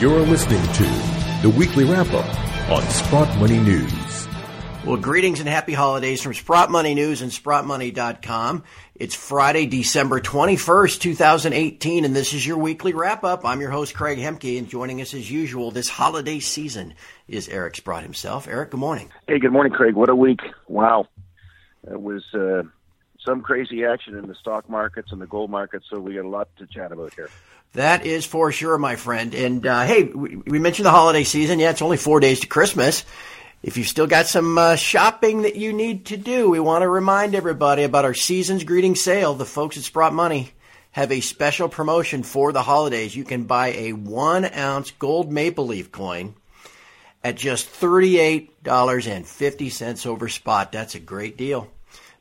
You're listening to the Weekly Wrap-Up on Sprott Money News. Well, greetings and happy holidays from Sprott Money News and SprottMoney.com. It's Friday, December 21st, 2018, and this is your Weekly Wrap-Up. I'm your host, Craig Hemke, and joining us as usual this holiday season is Eric Sprott himself. Eric, good morning. Hey, good morning, Craig. What a week. Wow. It was some crazy action in the stock markets and the gold markets, so we got a lot to chat about here. That is for sure, my friend. And hey, we mentioned the holiday season. Yeah, it's only 4 days to Christmas. If you've still got some shopping that you need to do, we want to remind everybody about our Season's Greeting Sale. The folks at Sprott Money have a special promotion for the holidays. You can buy a 1-ounce gold maple leaf coin at just $38.50 over spot. That's a great deal.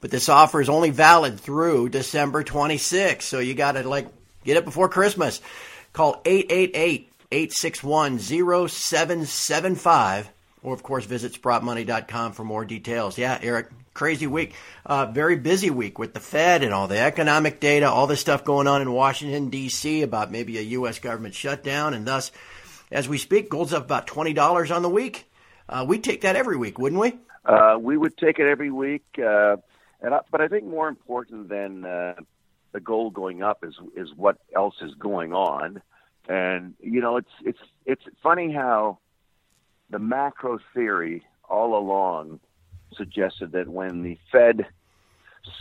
But this offer is only valid through December 26th, so you got to get it before Christmas. Call 888-861-0775 or, of course, visit SprottMoney.com for more details. Yeah, Eric, crazy week. Very busy week with the Fed and all the economic data, all this stuff going on in Washington, D.C. about maybe a U.S. government shutdown. And thus, as we speak, gold's up about $20 on the week. We'd take that every week, wouldn't we? We would take it every week. But I think more important than the gold going up is what else is going on. And, you know, it's funny how the macro theory all along suggested that when the Fed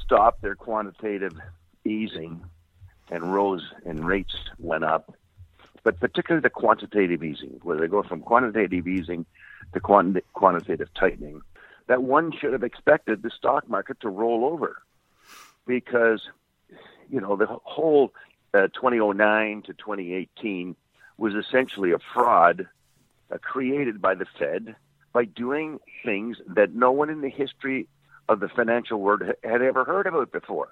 stopped their quantitative easing and rose and rates went up, but particularly the quantitative easing, where they go from quantitative easing to quantitative tightening, that one should have expected the stock market to roll over because, you know, the whole 2009 to 2018 was essentially a fraud created by the Fed by doing things that no one in the history of the financial world had ever heard about before,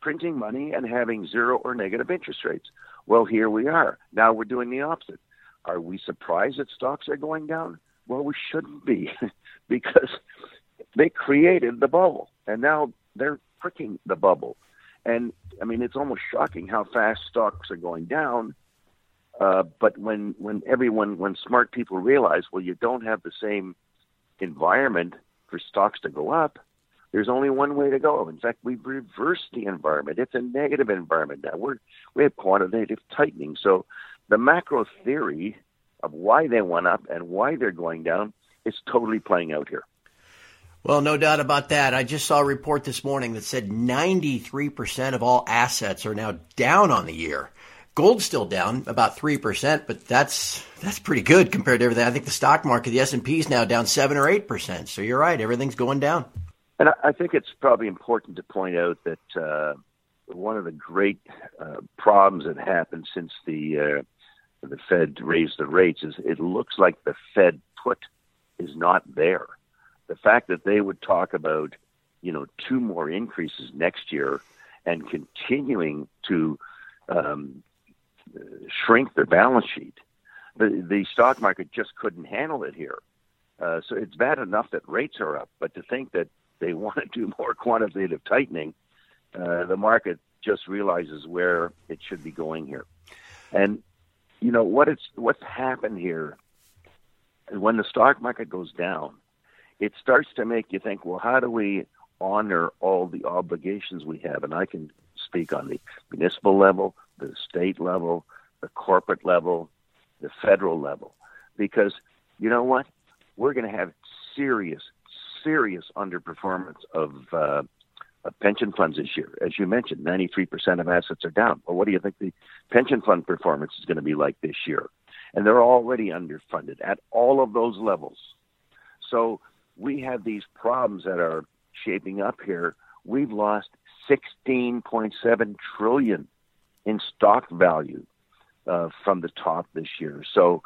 printing money and having zero or negative interest rates. Well, here we are. Now we're doing the opposite. Are we surprised that stocks are going down? Well, we shouldn't be because they created the bubble, and now they're pricking the bubble. And, I mean, it's almost shocking how fast stocks are going down. But when smart people realize, well, you don't have the same environment for stocks to go up, there's only one way to go. In fact, we've reversed the environment. It's a negative environment now. We have quantitative tightening. So the macro theory of why they went up and why they're going down is totally playing out here. Well, no doubt about that. I just saw a report this morning that said 93% of all assets are now down on the year. Gold's still down about 3%, but that's pretty good compared to everything. I think the stock market, the S&P is now down 7 or 8%. So you're right. Everything's going down. And I think it's probably important to point out that one of the great problems that happened since the Fed raised the rates is it looks like the Fed put is not there. The fact that they would talk about, you know, 2 more increases next year and continuing to shrink their balance sheet. The stock market just couldn't handle it here. So it's bad enough that rates are up, but to think that they want to do more quantitative tightening, the market just realizes where it should be going here. And, you know, what's happened here is when the stock market goes down, it starts to make you think, well, how do we honor all the obligations we have? And I can speak on the municipal level, the state level, the corporate level, the federal level. Because you know what? We're going to have serious underperformance of pension funds this year. As you mentioned, 93% of assets are down. Well, what do you think the pension fund performance is going to be like this year? And they're already underfunded at all of those levels. So we have these problems that are shaping up here. We've lost $16.7 trillion in stock value from the top this year. So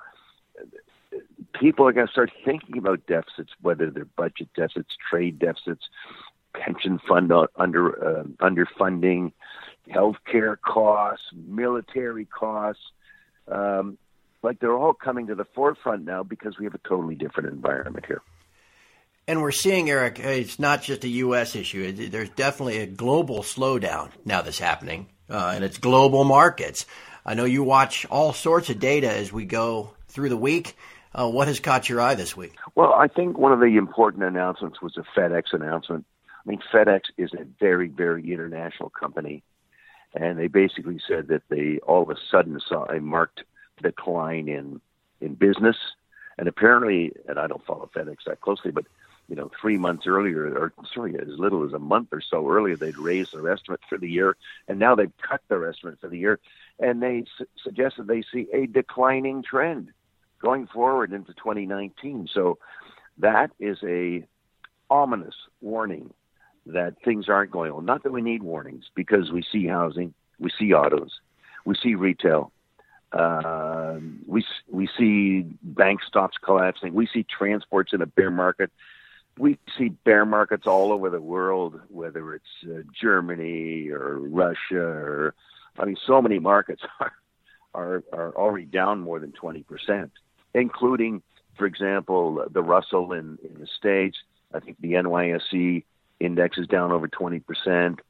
people are going to start thinking about deficits, whether they're budget deficits, trade deficits, pension fund underfunding, healthcare costs, military costs. They're all coming to the forefront now because we have a totally different environment here. And we're seeing, Eric, it's not just a U.S. issue. There's definitely a global slowdown now that's happening, and it's global markets. I know you watch all sorts of data as we go through the week. What has caught your eye this week? Well, I think one of the important announcements was the FedEx announcement. I mean, FedEx is a very, very international company, and they basically said that they all of a sudden saw a marked decline in business. And apparently, and I don't follow FedEx that closely, but, you know, 3 months earlier, or sorry, as little as a month or so earlier, they'd raised their estimate for the year, and now they've cut their estimate for the year, and they suggested they see a declining trend going forward into 2019. So that is a ominous warning that things aren't going well. Not that we need warnings, because we see housing, we see autos, we see retail, we see bank stocks collapsing, we see transports in a bear market. We see bear markets all over the world, whether it's Germany or Russia, or I mean, so many markets are already down more than 20%, including, for example, the Russell in the States. I think the NYSE index is down over 20%.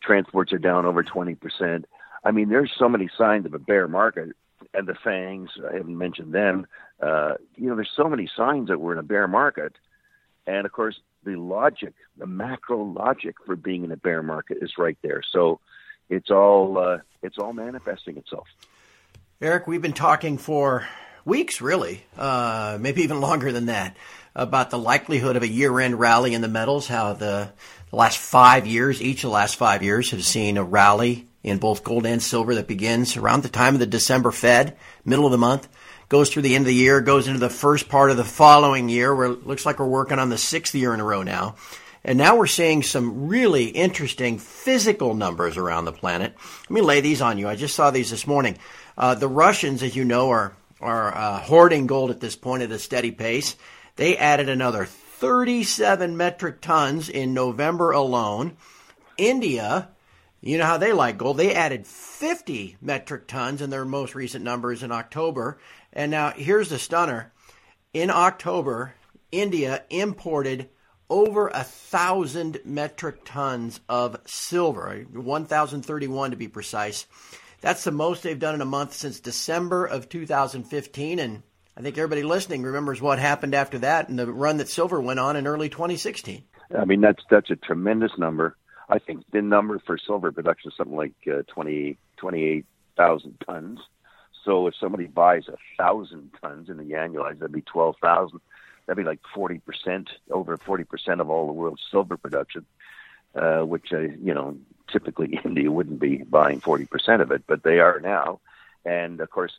Transports are down over 20%. I mean, there's so many signs of a bear market. And the FANGs, I haven't mentioned them. You know, there's so many signs that we're in a bear market. And, of course, the logic, the macro logic for being in a bear market is right there. So it's all manifesting itself. Eric, we've been talking for weeks, really, maybe even longer than that, about the likelihood of a year-end rally in the metals, how the last 5 years, each of the last 5 years, have seen a rally in both gold and silver that begins around the time of the December Fed, middle of the month. Goes through the end of the year, goes into the first part of the following year, where it looks like we're working on the 6th year in a row now. And now we're seeing some really interesting physical numbers around the planet. Let me lay these on you. I just saw these this morning. The Russians, as you know, are hoarding gold at this point at a steady pace. They added another 37 metric tons in November alone. India, you know how they like gold. They added 50 metric tons in their most recent numbers in October. And now here's the stunner. In October, India imported over 1,000 metric tons of silver, 1,031 to be precise. That's the most they've done in a month since December of 2015. And I think everybody listening remembers what happened after that and the run that silver went on in early 2016. I mean, that's a tremendous number. I think the number for silver production is something like 28,000 tons. So if somebody buys 1,000 tons in the annualized, that'd be 12,000. That'd be like 40%, over 40% of all the world's silver production, which, you know, typically India wouldn't be buying 40% of it, but they are now. And, of course,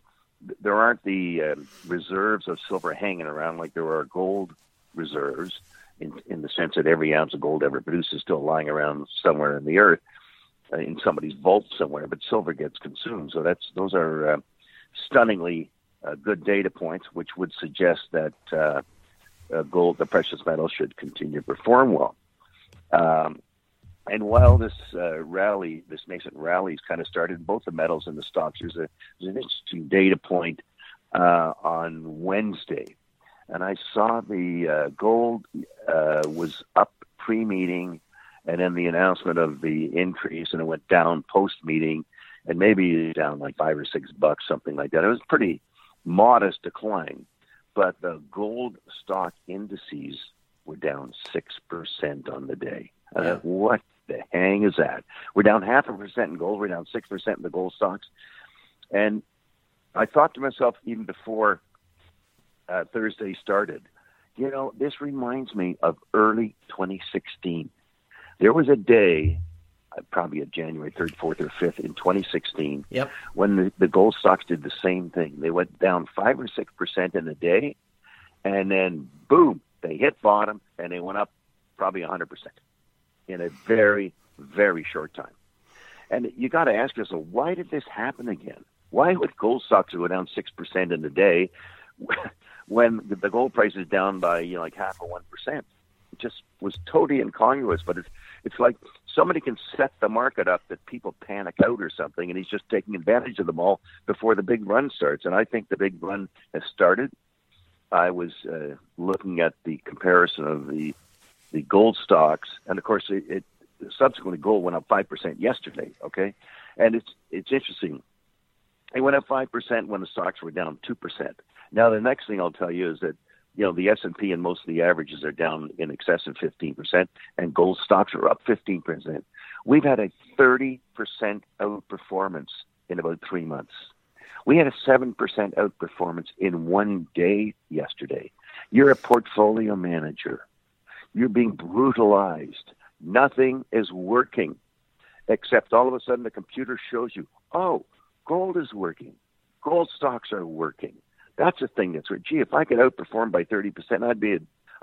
there aren't the reserves of silver hanging around like there are gold reserves, in the sense that every ounce of gold ever produced is still lying around somewhere in the earth, in somebody's vault somewhere, but silver gets consumed. So those are stunningly good data points, which would suggest that gold, the precious metal, should continue to perform well. And while this rally, this nascent rally, has kind of started in both the metals and the stocks, there's an interesting data point on Wednesday. And I saw the gold was up pre-meeting, and then the announcement of the increase, and it went down post-meeting, and maybe down like $5 or $6, something like that. It was a pretty modest decline, but the gold stock indices were down 6% on the day. What the hang is that? We're down 0.5% in gold. We're down 6% in the gold stocks. And I thought to myself, even before Thursday started, you know, this reminds me of early 2016. There was a day, probably a January 3rd, 4th, or 5th in 2016, when the gold stocks did the same thing. They went down 5 or 6% in a day, and then, boom, they hit bottom, and they went up probably 100% in a very, very short time. And you got to ask yourself, why did this happen again? Why would gold stocks go down 6% in a day when the gold price is down by, you know, like 0.5% or 1%? It just was totally incongruous, but it's like somebody can set the market up that people panic out or something, and he's just taking advantage of them all before the big run starts. And I think the big run has started. I was looking at the comparison of the gold stocks, and of course, subsequently gold went up 5% yesterday. Okay, and it's interesting. They went up 5% when the stocks were down 2%. Now, the next thing I'll tell you is that, you know, the S&P and most of the averages are down in excess of 15%, and gold stocks are up 15%. We've had a 30% outperformance in about 3 months. We had a 7% outperformance in 1 day yesterday. You're a portfolio manager. You're being brutalized. Nothing is working, except all of a sudden the computer shows you, oh, gold is working. Gold stocks are working. That's a thing that's gee, if I could outperform by 30%,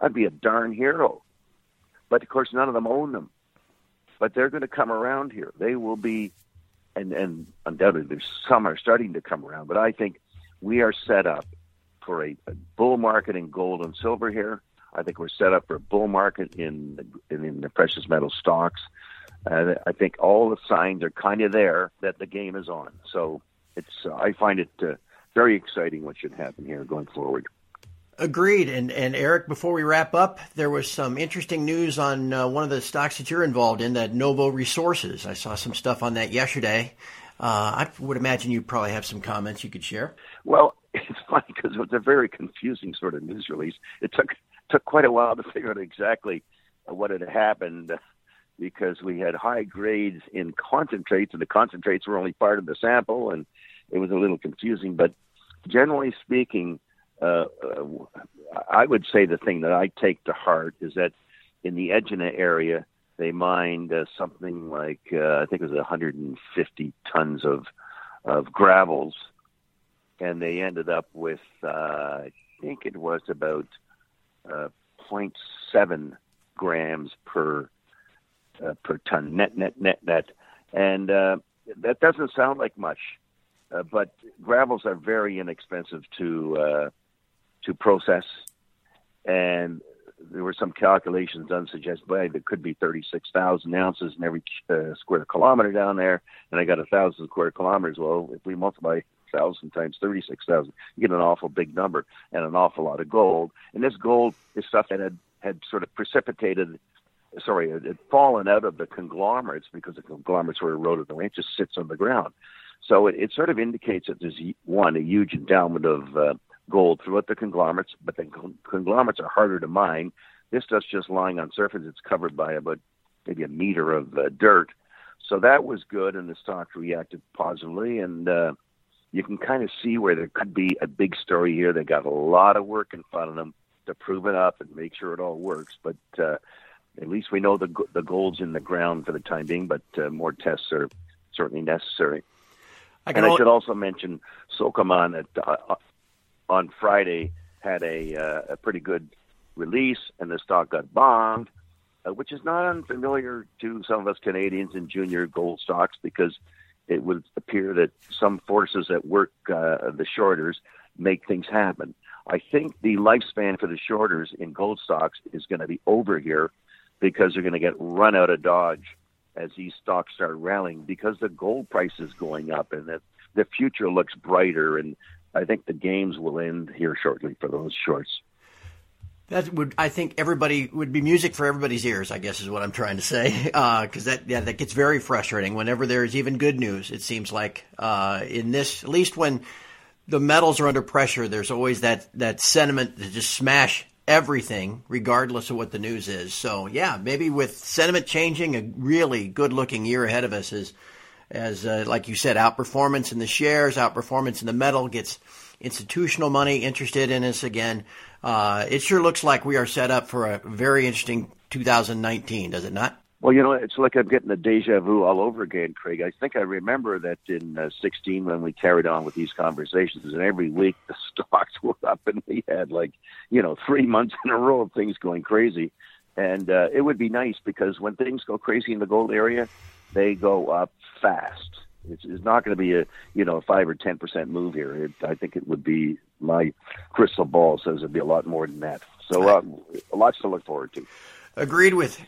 I'd be a darn hero. But of course, none of them own them. But they're going to come around here. They will be, and undoubtedly, some are starting to come around. But I think we are set up for a bull market in gold and silver here. I think we're set up for a bull market in the precious metal stocks. I think all the signs are kind of there that the game is on. So it's I find it very exciting what should happen here going forward. Agreed. And Eric, before we wrap up, there was some interesting news on one of the stocks that you're involved in, that Novo Resources. I saw some stuff on that yesterday. I would imagine you probably have some comments you could share. Well, it's funny because it was a very confusing sort of news release. It took quite a while to figure out exactly what had happened, because we had high grades in concentrates, and the concentrates were only part of the sample, and it was a little confusing. But generally speaking, I would say the thing that I take to heart is that in the Edgina area, they mined something like, I think it was 150 tons of gravels, and they ended up with, I think it was about 0.7 grams per ton, net. And that doesn't sound like much, but gravels are very inexpensive to process. And there were some calculations done suggesting there could be 36,000 ounces in every square kilometer down there, and I got 1,000 square kilometers. Well, if we multiply 1,000 times 36,000, you get an awful big number and an awful lot of gold. And this gold is stuff that had sort of it had fallen out of the conglomerates, because the conglomerates were eroded away. It just sits on the ground. So it sort of indicates that there's, one, a huge endowment of gold throughout the conglomerates, but the conglomerates are harder to mine. This stuff's just lying on surface. It's covered by about maybe a meter of dirt. So that was good, and the stock reacted positively. And you can kind of see where there could be a big story here. They got a lot of work in front of them to prove it up and make sure it all works. But at least we know the gold's in the ground for the time being, but more tests are certainly necessary. I should also mention Sokoman on Friday had a pretty good release, and the stock got bombed, which is not unfamiliar to some of us Canadians in junior gold stocks, because it would appear that some forces that work the shorters make things happen. I think the lifespan for the shorters in gold stocks is going to be over here, because they're going to get run out of Dodge as these stocks start rallying, because the gold price is going up and the future looks brighter. And I think the games will end here shortly for those shorts. Everybody would be music for everybody's ears, I guess, is what I'm trying to say, because that gets very frustrating whenever there's even good news. It seems like in this, at least when the metals are under pressure, there's always that sentiment to just smash everything, regardless of what the news is. So, yeah, maybe with sentiment changing, a really good-looking year ahead of us is, as like you said, outperformance in the shares, outperformance in the metal gets institutional money interested in us again. It sure looks like we are set up for a very interesting 2019, does it not? Well, you know, it's like I'm getting the deja vu all over again, Craig. I think I remember that in 16 when we carried on with these conversations, and every week the stocks were up, and we had 3 months in a row of things going crazy. And it would be nice, because when things go crazy in the gold area, they go up fast. It's not going to be a 5 or 10% move here. I think it would be, my crystal ball says it'd be a lot more than that. So lots to look forward to. Agreed with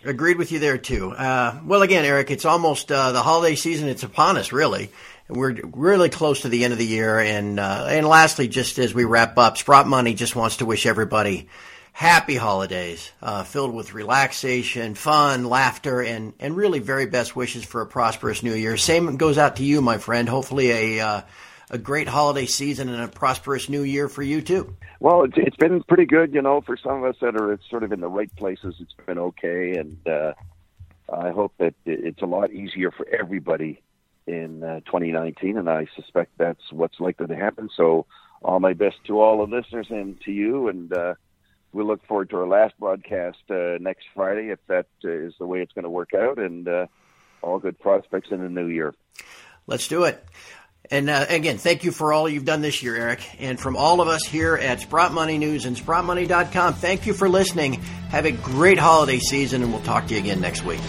you there too. Well, again, Eric, it's almost the holiday season. It's upon us, really. We're really close to the end of the year. And lastly, just as we wrap up, Sprott Money just wants to wish everybody happy holidays, filled with relaxation, fun, laughter, and really very best wishes for a prosperous new year. Same goes out to you, my friend. Hopefully a a great holiday season and a prosperous new year for you, too. Well, it's been pretty good, you know, for some of us that are sort of in the right places. It's been okay, and I hope that it's a lot easier for everybody in 2019, and I suspect that's what's likely to happen. So all my best to all the listeners and to you, and we look forward to our last broadcast next Friday, if that is the way it's going to work out, and all good prospects in the new year. Let's do it. And again, thank you for all you've done this year, Eric. And from all of us here at Sprott Money News and SprottMoney.com, thank you for listening. Have a great holiday season, and we'll talk to you again next week.